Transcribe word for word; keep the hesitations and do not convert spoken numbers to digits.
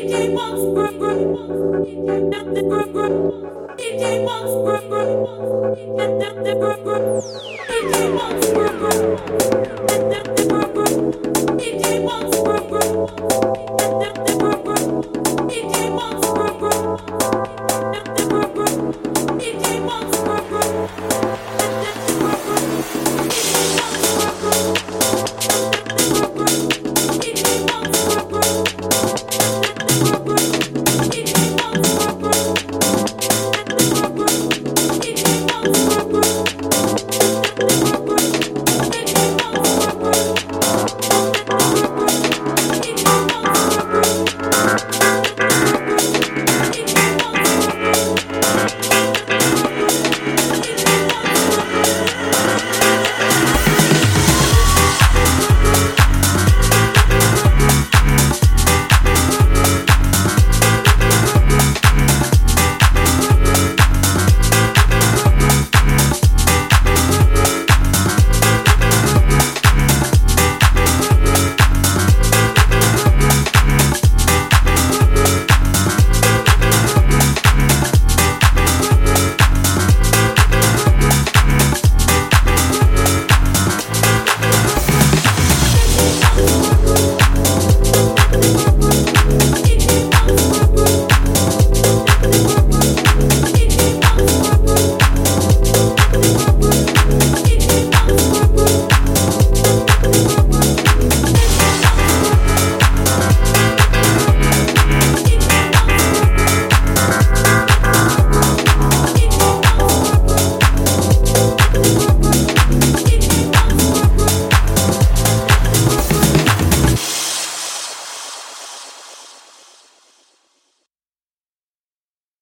It wants, it wants, it wants, it wants,